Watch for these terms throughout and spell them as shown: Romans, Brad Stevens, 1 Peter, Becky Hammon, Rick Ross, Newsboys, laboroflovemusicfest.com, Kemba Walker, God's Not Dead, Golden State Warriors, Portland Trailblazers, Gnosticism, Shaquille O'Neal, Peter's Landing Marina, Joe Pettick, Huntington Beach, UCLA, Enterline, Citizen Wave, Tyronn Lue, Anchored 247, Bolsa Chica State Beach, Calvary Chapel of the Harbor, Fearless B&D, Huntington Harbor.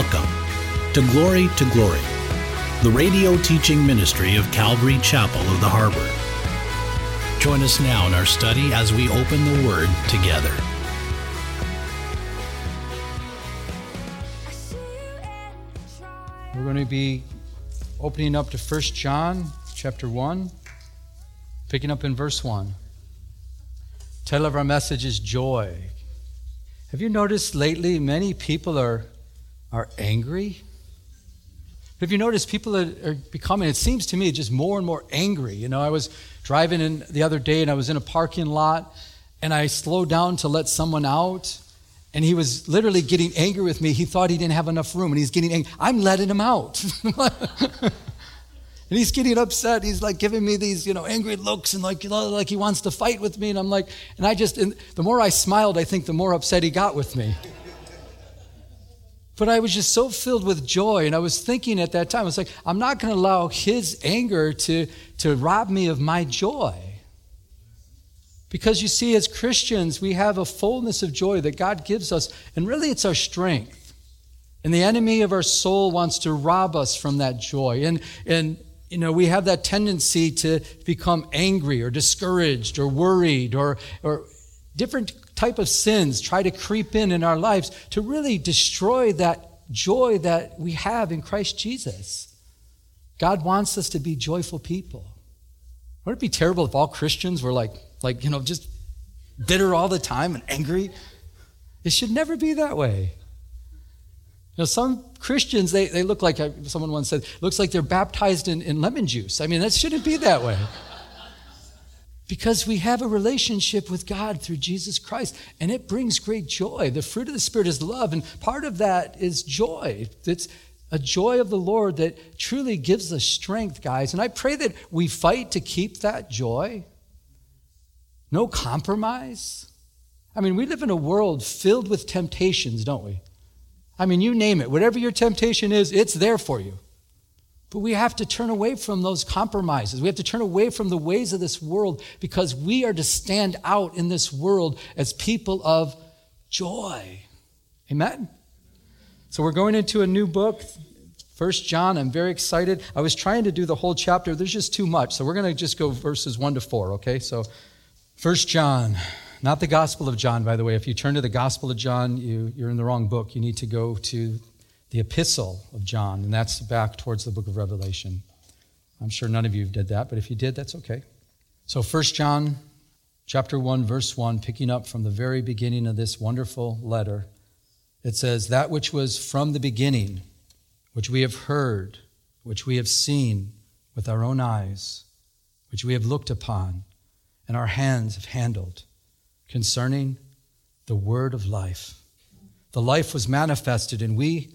Welcome to Glory, the radio teaching ministry of Calvary Chapel of the Harbor. Join us now in our study as we open the Word together. We're going to be opening up to 1 John chapter 1, picking up in verse 1. The title of our message is Joy. Have you noticed lately many people are angry? Have you noticed people are becoming, it seems to me, just more and more angry? You know, I was driving in the other day and I was in a parking lot and I slowed down to let someone out and he was literally getting angry with me. He thought he didn't have enough room and he's getting angry. I'm letting him out. And he's getting upset. He's like giving me these, angry looks and like he wants to fight with me. And I'm like, and the more I smiled, I think the more upset he got with me. But I was just so filled with joy. And I was thinking at that time, I was like, I'm not going to allow his anger to rob me of my joy. Because you see, as Christians, we have a fullness of joy that God gives us. And really, it's our strength. And the enemy of our soul wants to rob us from that joy. And we have that tendency to become angry or discouraged or worried or different type of sins try to creep in our lives to really destroy that joy that we have in Christ Jesus. God wants us to be joyful people. Wouldn't it be terrible if all Christians were like just bitter all the time and angry? It should never be that way. Some Christians, they look like, someone once said, looks like they're baptized in lemon juice. I mean, that shouldn't be that way. Because we have a relationship with God through Jesus Christ, and it brings great joy. The fruit of the Spirit is love, and part of that is joy. It's a joy of the Lord that truly gives us strength, guys. And I pray that we fight to keep that joy. No compromise. I mean, we live in a world filled with temptations, don't we? I mean, you name it. Whatever your temptation is, it's there for you. But we have to turn away from those compromises. We have to turn away from the ways of this world because we are to stand out in this world as people of joy. Amen? So we're going into a new book, 1 John. I'm very excited. I was trying to do the whole chapter. There's just too much. So we're going to just go verses 1 to 4, okay? So 1 John. Not the Gospel of John, by the way. If you turn to the Gospel of John, you're in the wrong book. You need to go to the Epistle of John, and that's back towards the book of Revelation. I'm sure none of you did that, but if you did, that's okay. So 1 John chapter 1, verse 1, picking up from the very beginning of this wonderful letter, it says, "That which was from the beginning, which we have heard, which we have seen with our own eyes, which we have looked upon, and our hands have handled, concerning the word of life. The life was manifested, and we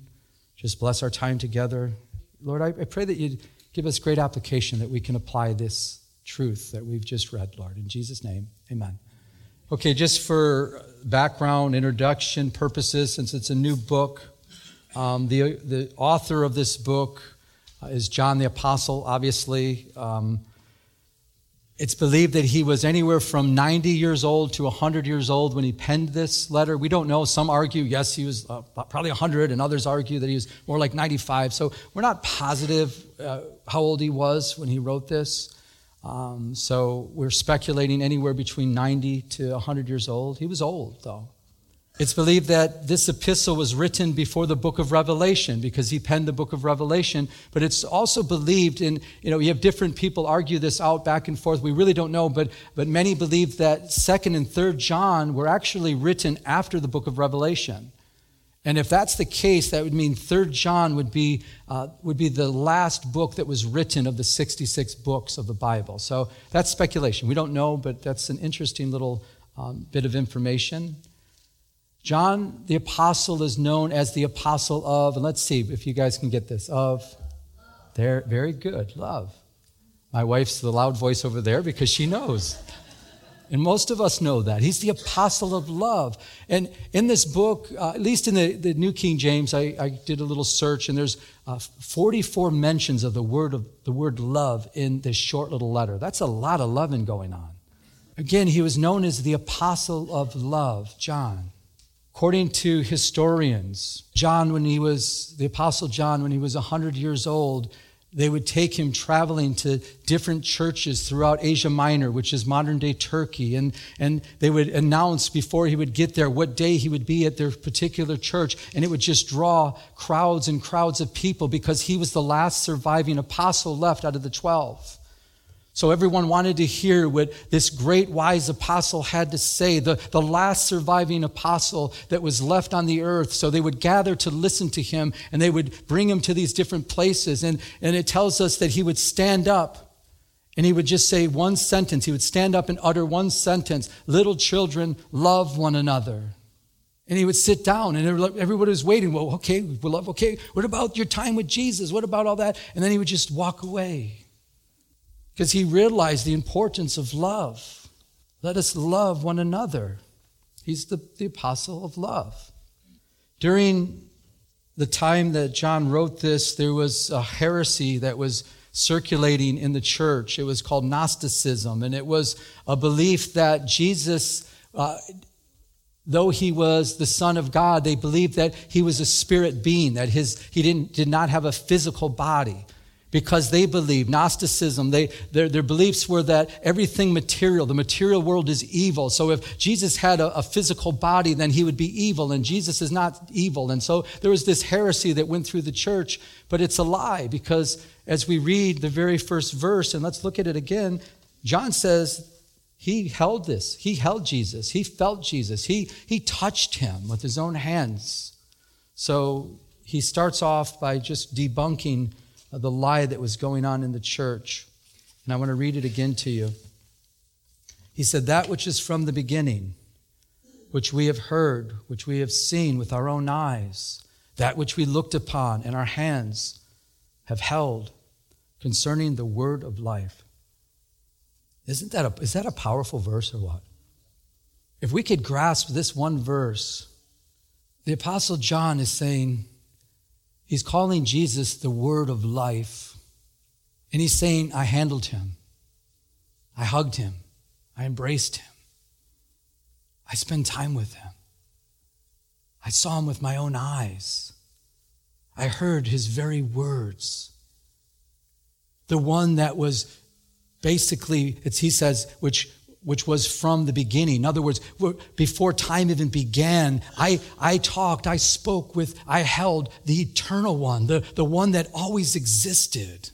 just bless our time together. Lord, I pray that you'd give us great application that we can apply this truth that we've just read, Lord. In Jesus' name, amen. Okay, just for background, introduction purposes, since it's a new book, the author of this book is John the Apostle, obviously. It's believed that he was anywhere from 90 years old to 100 years old when he penned this letter. We don't know. Some argue, yes, he was probably 100, and others argue that he was more like 95. So we're not positive how old he was when he wrote this. So we're speculating anywhere between 90 to 100 years old. He was old, though. It's believed that this epistle was written before the book of Revelation because he penned the book of Revelation, but it's also believed in, you have different people argue this out back and forth. We really don't know, but many believe that 2nd and 3rd John were actually written after the book of Revelation. And if that's the case, that would mean 3rd John would be the last book that was written of the 66 books of the Bible. So that's speculation. We don't know, but that's an interesting little bit of information. John the Apostle is known as the apostle of, and let's see if you guys can get this, of, they're very good, love. My wife's the loud voice over there because she knows. And most of us know that. He's the apostle of love. And in this book, at least in the New King James, I did a little search, and there's 44 mentions of the word love in this short little letter. That's a lot of loving going on. Again, he was known as the apostle of love, John. According to historians, the apostle John, when he was 100 years old, they would take him traveling to different churches throughout Asia Minor, which is modern-day Turkey, and they would announce before he would get there what day he would be at their particular church, and it would just draw crowds and crowds of people because he was the last surviving apostle left out of the 12. So everyone wanted to hear what this great wise apostle had to say, the last surviving apostle that was left on the earth. So they would gather to listen to him, and they would bring him to these different places. And it tells us that he would stand up, and he would just say one sentence. He would stand up and utter one sentence, "Little children, love one another." And he would sit down, and everybody was waiting. Well, okay, we love, okay, what about your time with Jesus? What about all that? And then he would just walk away. Because he realized the importance of love. Let us love one another. He's the apostle of love. During the time that John wrote this, there was a heresy that was circulating in the church. It was called Gnosticism, and it was a belief that Jesus, though he was the Son of God, they believed that he was a spirit being, that he did not have a physical body. Because they believed, Gnosticism, their beliefs were that everything material, the material world is evil. So if Jesus had a physical body, then he would be evil, and Jesus is not evil. And so there was this heresy that went through the church, but it's a lie because as we read the very first verse, and let's look at it again, John says he held this. He held Jesus. He felt Jesus. He touched him with his own hands. So he starts off by just debunking the lie that was going on in the church. And I want to read it again to you. He said, "That which is from the beginning, which we have heard, which we have seen with our own eyes, that which we looked upon and our hands have held concerning the word of life." Is that a powerful verse or what? If we could grasp this one verse, the Apostle John is saying, he's calling Jesus the word of life. And he's saying, I handled him. I hugged him. I embraced him. I spent time with him. I saw him with my own eyes. I heard his very words. The one that was basically, he says, which was from the beginning. In other words, before time even began, I talked, I spoke with, I held the eternal one, the one that always existed.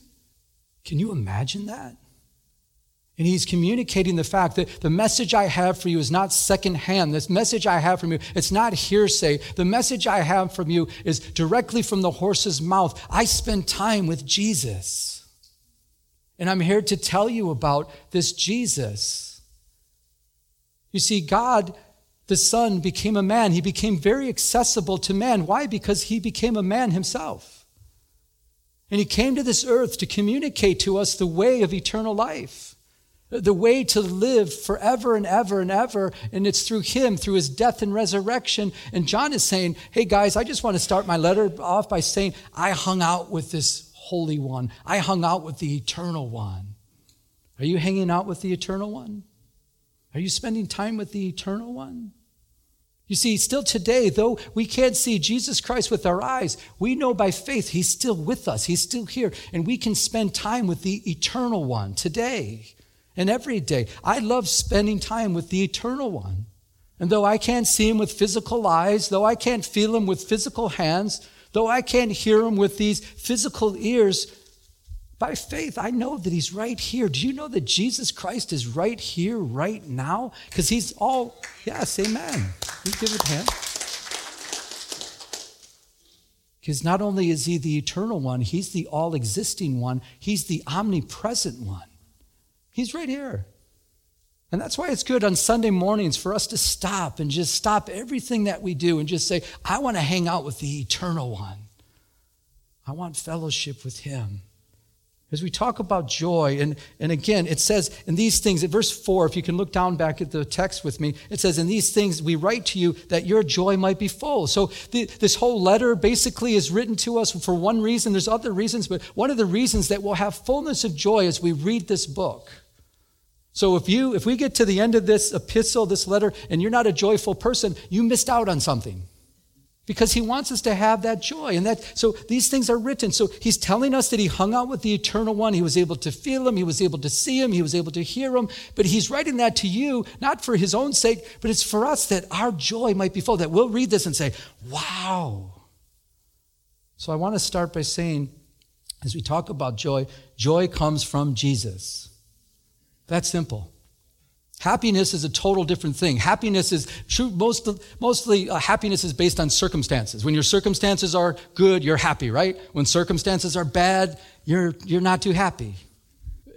Can you imagine that? And he's communicating the fact that the message I have for you is not secondhand. This message I have from you, it's not hearsay. The message I have from you is directly from the horse's mouth. I spend time with Jesus. And I'm here to tell you about this Jesus. You see, God, the Son, became a man. He became very accessible to man. Why? Because he became a man himself. And he came to this earth to communicate to us the way of eternal life, the way to live forever and ever and ever. And it's through him, through his death and resurrection. And John is saying, hey, guys, I just want to start my letter off by saying, I hung out with this Holy One. I hung out with the Eternal One. Are you hanging out with the Eternal One? Are you spending time with the Eternal One? You see, still today, though we can't see Jesus Christ with our eyes, we know by faith he's still with us. He's still here. And we can spend time with the Eternal One today and every day. I love spending time with the Eternal One. And though I can't see him with physical eyes, though I can't feel him with physical hands, though I can't hear him with these physical ears, by faith, I know that he's right here. Do you know that Jesus Christ is right here, right now? Because he's all, yes, amen. We give it to him. Because not only is he the eternal one, he's the all-existing one. He's the omnipresent one. He's right here. And that's why it's good on Sunday mornings for us to stop and just stop everything that we do and just say, I want to hang out with the Eternal One. I want fellowship with Him. As we talk about joy, and again, it says in these things, at verse 4, if you can look down back at the text with me, it says, in these things we write to you that your joy might be full. So this whole letter basically is written to us for one reason. There's other reasons, but one of the reasons that we'll have fullness of joy as we read this book. So if we get to the end of this epistle, this letter, and you're not a joyful person, you missed out on something. Because He wants us to have that joy. And so these things are written. So He's telling us that He hung out with the Eternal One. He was able to feel Him. He was able to see Him. He was able to hear Him. But He's writing that to you, not for His own sake, but it's for us that our joy might be full, that we'll read this and say, wow. So I want to start by saying, as we talk about joy, joy comes from Jesus. That's simple. Happiness is a total different thing. Happiness is true. Mostly, happiness is based on circumstances. When your circumstances are good, you're happy, right? When circumstances are bad, you're not too happy.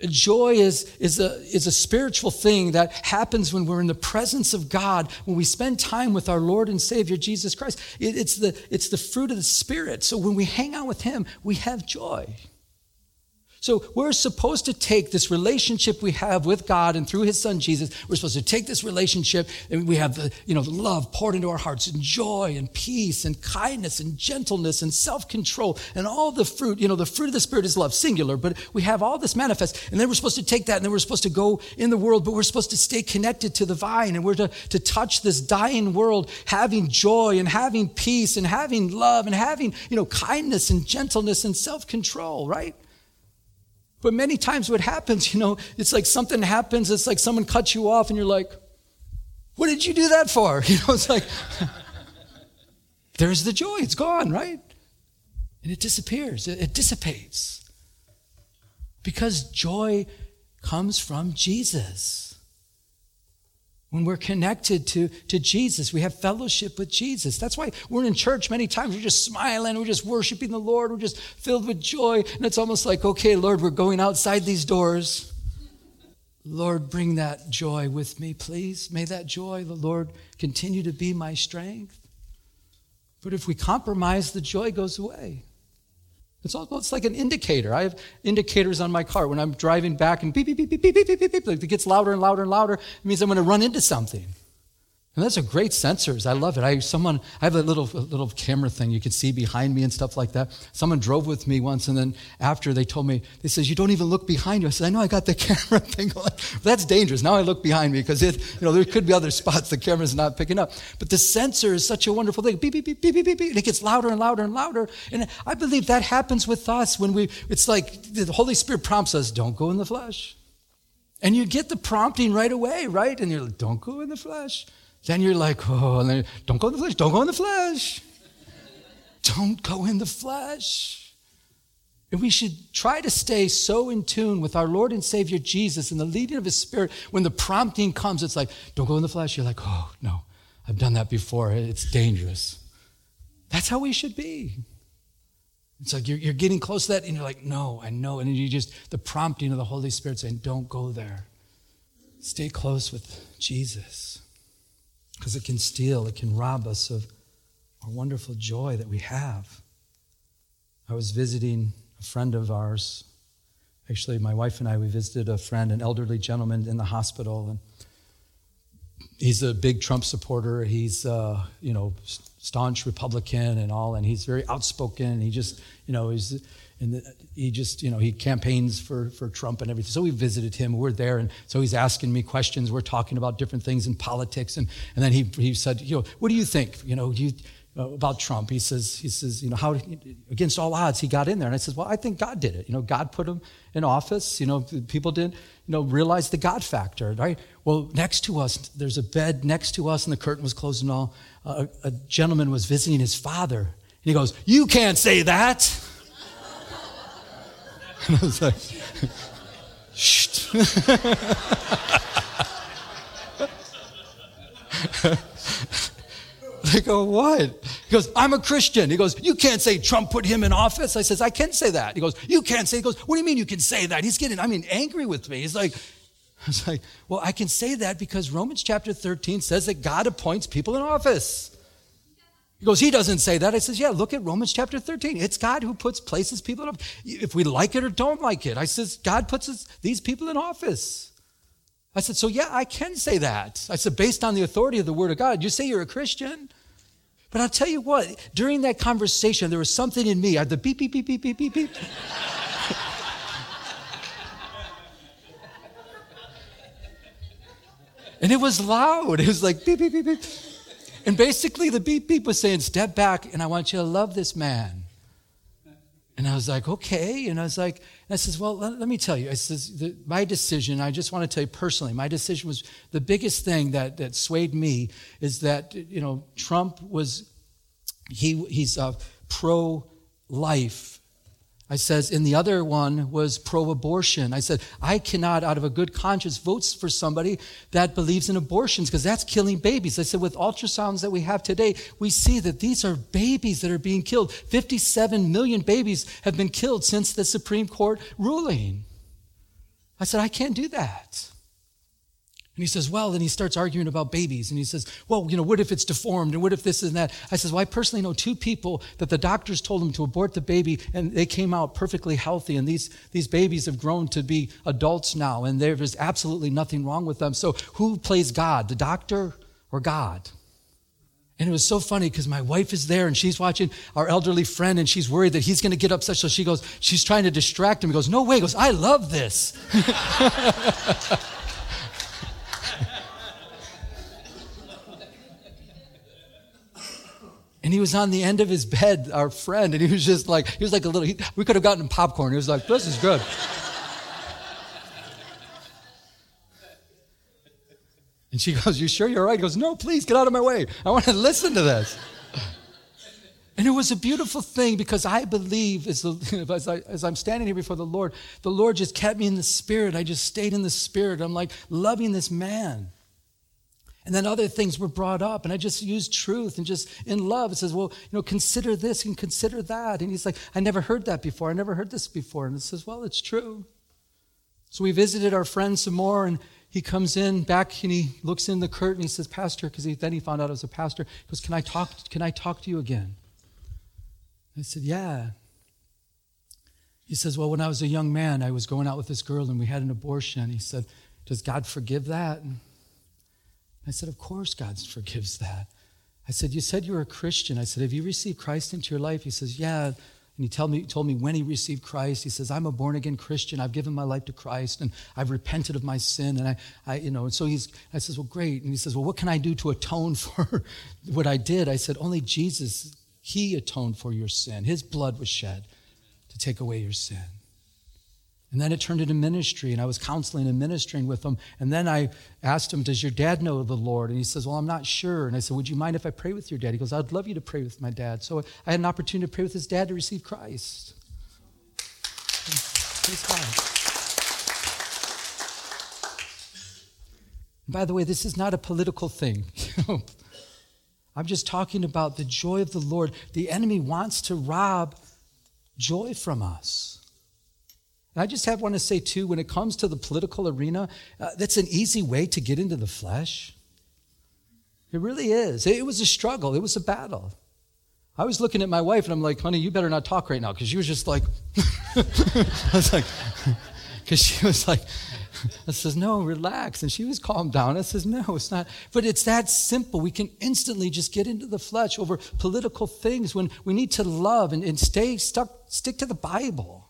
Joy is a spiritual thing that happens when we're in the presence of God, when we spend time with our Lord and Savior Jesus Christ. It's the fruit of the Spirit. So when we hang out with Him, we have joy. So we're supposed to take this relationship we have with God and through His Son Jesus, we're supposed to take this relationship and we have the love poured into our hearts and joy and peace and kindness and gentleness and self-control and all the fruit. The fruit of the Spirit is love, singular, but we have all this manifest. And then we're supposed to take that and then we're supposed to go in the world, but we're supposed to stay connected to the vine and we're to touch this dying world, having joy and having peace and having love and having kindness and gentleness and self-control, right? But many times what happens, it's like something happens, it's like someone cuts you off and you're like, what did you do that for? It's like, there's the joy, it's gone, right? And it disappears, it dissipates. Because joy comes from Jesus. When we're connected to Jesus, we have fellowship with Jesus. That's why we're in church many times. We're just smiling. We're just worshiping the Lord. We're just filled with joy. And it's almost like, okay, Lord, we're going outside these doors. Lord, bring that joy with me, please. May that joy, the Lord, continue to be my strength. But if we compromise, the joy goes away. It's almost like an indicator. I have indicators on my car when I'm driving back and beep, beep, beep, beep, beep, beep, beep, beep, beep. It gets louder and louder and louder. It means I'm going to run into something. And those are great sensors. I love it. I have a little camera thing you can see behind me and stuff like that. Someone drove with me once, and then after they told me, they said, you don't even look behind you. I said, I know, I got the camera thing going. That's dangerous. Now I look behind me because there could be other spots the camera's not picking up. But the sensor is such a wonderful thing. Beep, beep, beep, beep, beep, beep, beep. And it gets louder and louder and louder. And I believe that happens with us when it's like the Holy Spirit prompts us, don't go in the flesh. And you get the prompting right away, right? And you're like, don't go in the flesh. Then you're like, oh, and then, don't go in the flesh, don't go in the flesh. Don't go in the flesh. And we should try to stay so in tune with our Lord and Savior Jesus and the leading of His Spirit. When the prompting comes, it's like, don't go in the flesh. You're like, oh, no, I've done that before. It's dangerous. That's how we should be. It's like you're getting close to that, and you're like, no, I know. And then the prompting of the Holy Spirit saying, don't go there. Stay close with Jesus. Because it can steal, it can rob us of our wonderful joy that we have. I was visiting a friend of ours. Actually, my wife and I, we visited a friend, an elderly gentleman in the hospital. And he's a big Trump supporter. He's, staunch Republican and all. And he's very outspoken. He campaigns for Trump and everything. So we visited him. We're there, and so he's asking me questions. We're talking about different things in politics, and then he said, what do you think? About Trump? He says, how against all odds he got in there. And I said, well, I think God did it. God put him in office. People didn't realize the God factor, right? Well, next to us, there's a bed next to us, and the curtain was closed and all. A gentleman was visiting his father, and he goes, "You can't say that." And I was like, shh. They go, what? He goes, I'm a Christian. He goes, you can't say Trump put him in office. I says, I can say that. He goes, you can't say. He goes, what do you mean you can say that? He's getting, angry with me. He's like, was like, well, I can say that because Romans chapter 13 says that God appoints people in office. He goes, he doesn't say that. I says, yeah, look at Romans chapter 13. It's God who places people in office. If we like it or don't like it, I says, God puts these people in office. I said, so yeah, I can say that. I said, based on the authority of the Word of God, you say you're a Christian. But I'll tell you what, during that conversation, there was something in me. I had the beep, beep, beep, beep, beep, beep, beep. And it was loud. It was like beep, beep, beep, beep. And basically the beep, beep was saying, step back, and I want you to love this man. And I was like, okay. And I was like, and I says, well, let me tell you. I says, my decision, I just want to tell you personally, my decision was the biggest thing that swayed me is that, you know, Trump was, he's pro-life. I says, and the other one was pro-abortion. I said, I cannot, out of a good conscience, vote for somebody that believes in abortions because that's killing babies. I said, with ultrasounds that we have today, we see that these are babies that are being killed. 57 million babies have been killed since the Supreme Court ruling. I said, I can't do that. And he says, well, then he starts arguing about babies. And he says, well, you know, what if it's deformed? And what if this and that? I says, well, I personally know two people that the doctors told them to abort the baby, and they came out perfectly healthy. And these babies have grown to be adults now, and there is absolutely nothing wrong with them. So who plays God, the doctor or God? And it was so funny because my wife is there and she's watching our elderly friend and she's worried that he's going to get upset. So she goes, she's trying to distract him. He goes, no way. He goes, I love this. And he was on the end of his bed, our friend, and he was just like, he was like a little, we could have gotten him popcorn. He was like, this is good. And she goes, you sure you're all right? He goes, no, please get out of my way. I want to listen to this. And it was a beautiful thing because I believe as I'm standing here before the Lord just kept me in the Spirit. I just stayed in the Spirit. I'm like loving this man. And then other things were brought up, and I just used truth and just in love. It says, well, you know, consider this and consider that. And he's like, I never heard that before. I never heard this before. And it says, well, it's true. So we visited our friend some more, and he comes in back, and he looks in the curtain. He says, pastor, because then he found out I was a pastor. He goes, can I talk to you again? I said, yeah. He says, well, when I was a young man, I was going out with this girl, and we had an abortion. He said, does God forgive that? I said, of course God forgives that. I said, you said you were a Christian. I said, have you received Christ into your life? He says, yeah. And he told me when he received Christ. He says, I'm a born-again Christian. I've given my life to Christ, and I've repented of my sin. And I you know, and so I says, well, great. And he says, well, what can I do to atone for what I did? I said, only Jesus, he atoned for your sin. His blood was shed to take away your sin. And then it turned into ministry, and I was counseling and ministering with him. And then I asked him, does your dad know the Lord? And he says, well, I'm not sure. And I said, would you mind if I pray with your dad? He goes, I'd love you to pray with my dad. So I had an opportunity to pray with his dad to receive Christ. Praise God. By the way, this is not a political thing. I'm just talking about the joy of the Lord. The enemy wants to rob joy from us. And I just want to say, too, when it comes to the political arena, that's an easy way to get into the flesh. It really is. It was a struggle. It was a battle. I was looking at my wife, and I'm like, honey, you better not talk right now, because she was just like, I was like, because she was like, I says, no, relax. And she was calmed down. I says, no, it's not. But it's that simple. We can instantly just get into the flesh over political things when we need to love and stick to the Bible.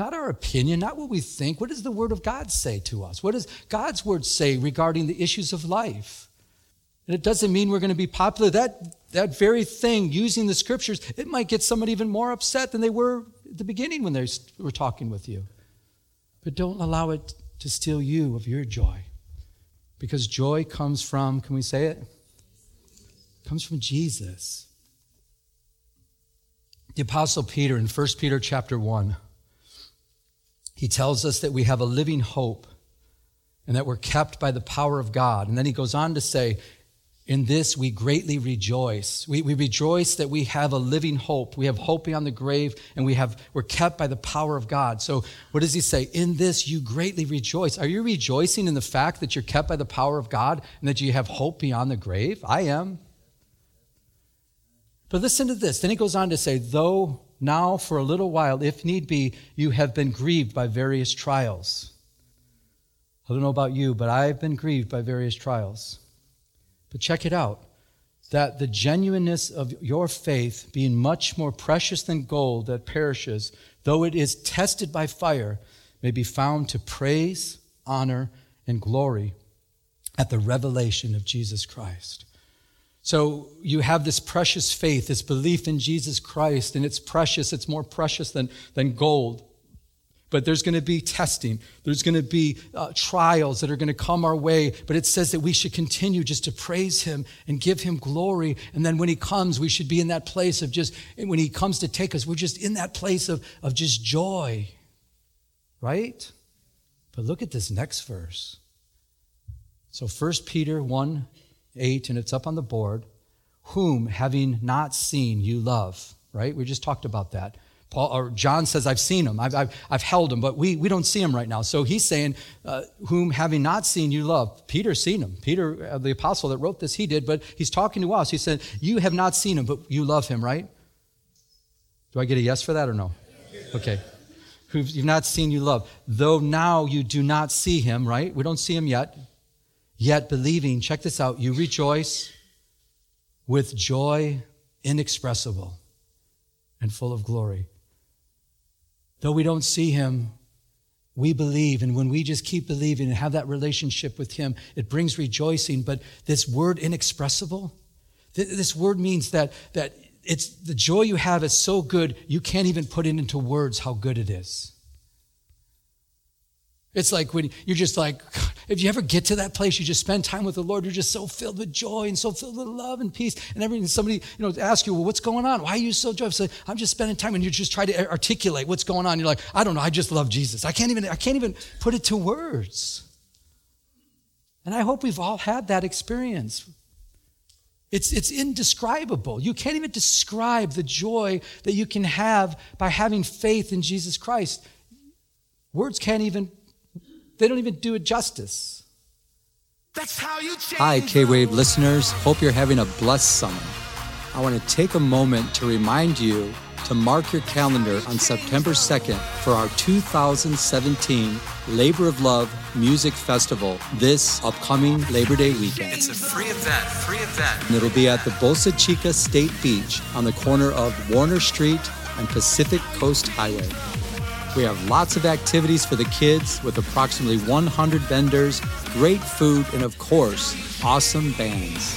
Not our opinion, not what we think. What does the Word of God say to us? What does God's Word say regarding the issues of life? And it doesn't mean we're going to be popular. That very thing, using the Scriptures, it might get somebody even more upset than they were at the beginning when they were talking with you. But don't allow it to steal you of your joy. Because joy comes from, can we say it? It comes from Jesus. The Apostle Peter in 1 Peter chapter 1. He tells us that we have a living hope and that we're kept by the power of God. And then he goes on to say, In this we greatly rejoice. We rejoice that we have a living hope. We have hope beyond the grave, and we're kept by the power of God. So what does he say? In this you greatly rejoice. Are you rejoicing in the fact that you're kept by the power of God and that you have hope beyond the grave? I am. But listen to this. Then he goes on to say, though now for a little while, if need be, you have been grieved by various trials. I don't know about you, but I've been grieved by various trials. But check it out, that the genuineness of your faith, being much more precious than gold that perishes, though it is tested by fire, may be found to praise, honor, and glory at the revelation of Jesus Christ. So you have this precious faith, this belief in Jesus Christ, and it's precious, it's more precious than gold. But there's going to be testing. There's going to be trials that are going to come our way. But it says that we should continue just to praise him and give him glory. And then when he comes, we should be in that place of just, when he comes to take us, we're just in that place of just joy, right? But look at this next verse. So 1 Peter 1:8, and it's up on the board, whom having not seen you love, right? We just talked about that. Paul or John says, I've seen him, I've held him, but we don't see him right now. So he's saying, whom having not seen you love. Peter's seen him. Peter, the apostle that wrote this, he did, but he's talking to us. He said, you have not seen him, but you love him, right? Do I get a yes for that or no? Okay. Who you've not seen you love. Though now you do not see him, right? We don't see him yet. Yet believing, check this out, you rejoice with joy inexpressible and full of glory. Though we don't see him, we believe. And when we just keep believing and have that relationship with him, it brings rejoicing. But this word inexpressible, this word means that it's the joy you have is so good, you can't even put it into words how good it is. It's like when you're just like, if you ever get to that place, you just spend time with the Lord, you're just so filled with joy and so filled with love and peace and everything. Somebody, asks you, well, what's going on? Why are you so joyful? So I'm just spending time, and you just try to articulate what's going on. You're like, I don't know, I just love Jesus. I can't even put it to words. And I hope we've all had that experience. It's indescribable. You can't even describe the joy that you can have by having faith in Jesus Christ. Words can't even. They don't even do it justice. That's how you change. Hi, K-Wave listeners. Hope you're having a blessed summer. I want to take a moment to remind you to mark your calendar on September 2nd for our 2017 Labor of Love Music Festival this upcoming Labor Day weekend. It's a free event. And it'll be at the Bolsa Chica State Beach on the corner of Warner Street and Pacific Coast Highway. We have lots of activities for the kids with approximately 100 vendors, great food, and of course, awesome bands.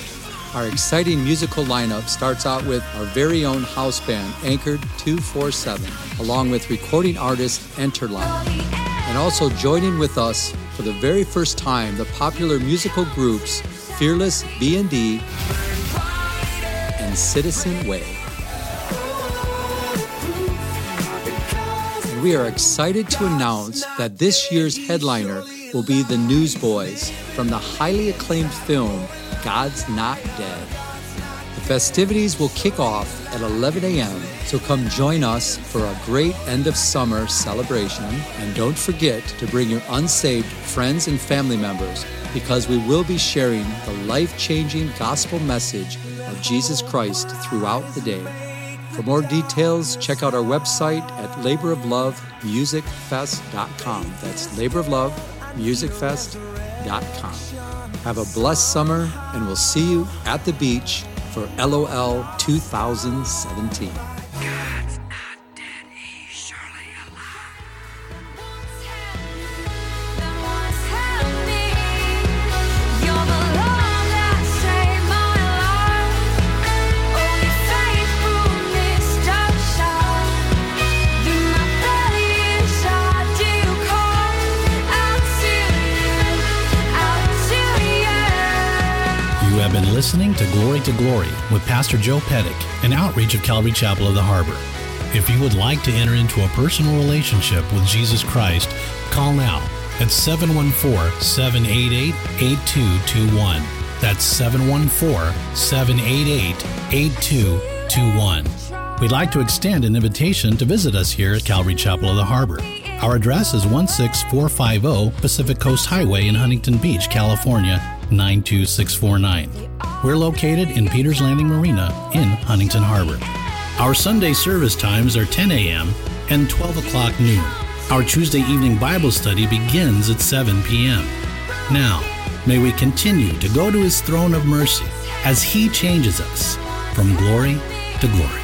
Our exciting musical lineup starts out with our very own house band, Anchored 247, along with recording artist Enterline. And also joining with us for the very first time, the popular musical groups Fearless B&D and Citizen Wave. We are excited to announce that this year's headliner will be the Newsboys from the highly acclaimed film, God's Not Dead. The festivities will kick off at 11 a.m., so come join us for a great end of summer celebration. And don't forget to bring your unsaved friends and family members, because we will be sharing the life-changing gospel message of Jesus Christ throughout the day. For more details, check out our website at laboroflovemusicfest.com. That's laboroflovemusicfest.com. Have a blessed summer, and we'll see you at the beach for LOL 2017. God's not dead, he's surely alive. Been listening to Glory with Pastor Joe Pettick, an outreach of Calvary Chapel of the Harbor. If you would like to enter into a personal relationship with Jesus Christ, call now at 714-788-8221. That's 714-788-8221. We'd like to extend an invitation to visit us here at Calvary Chapel of the Harbor. Our address is 16450 Pacific Coast Highway in Huntington Beach, California, 92649. We're located in Peter's Landing Marina in Huntington Harbor. Our Sunday service times are 10 a.m. and 12 o'clock noon. Our Tuesday evening Bible study begins at 7 p.m. Now, may we continue to go to His throne of mercy as He changes us from glory to glory.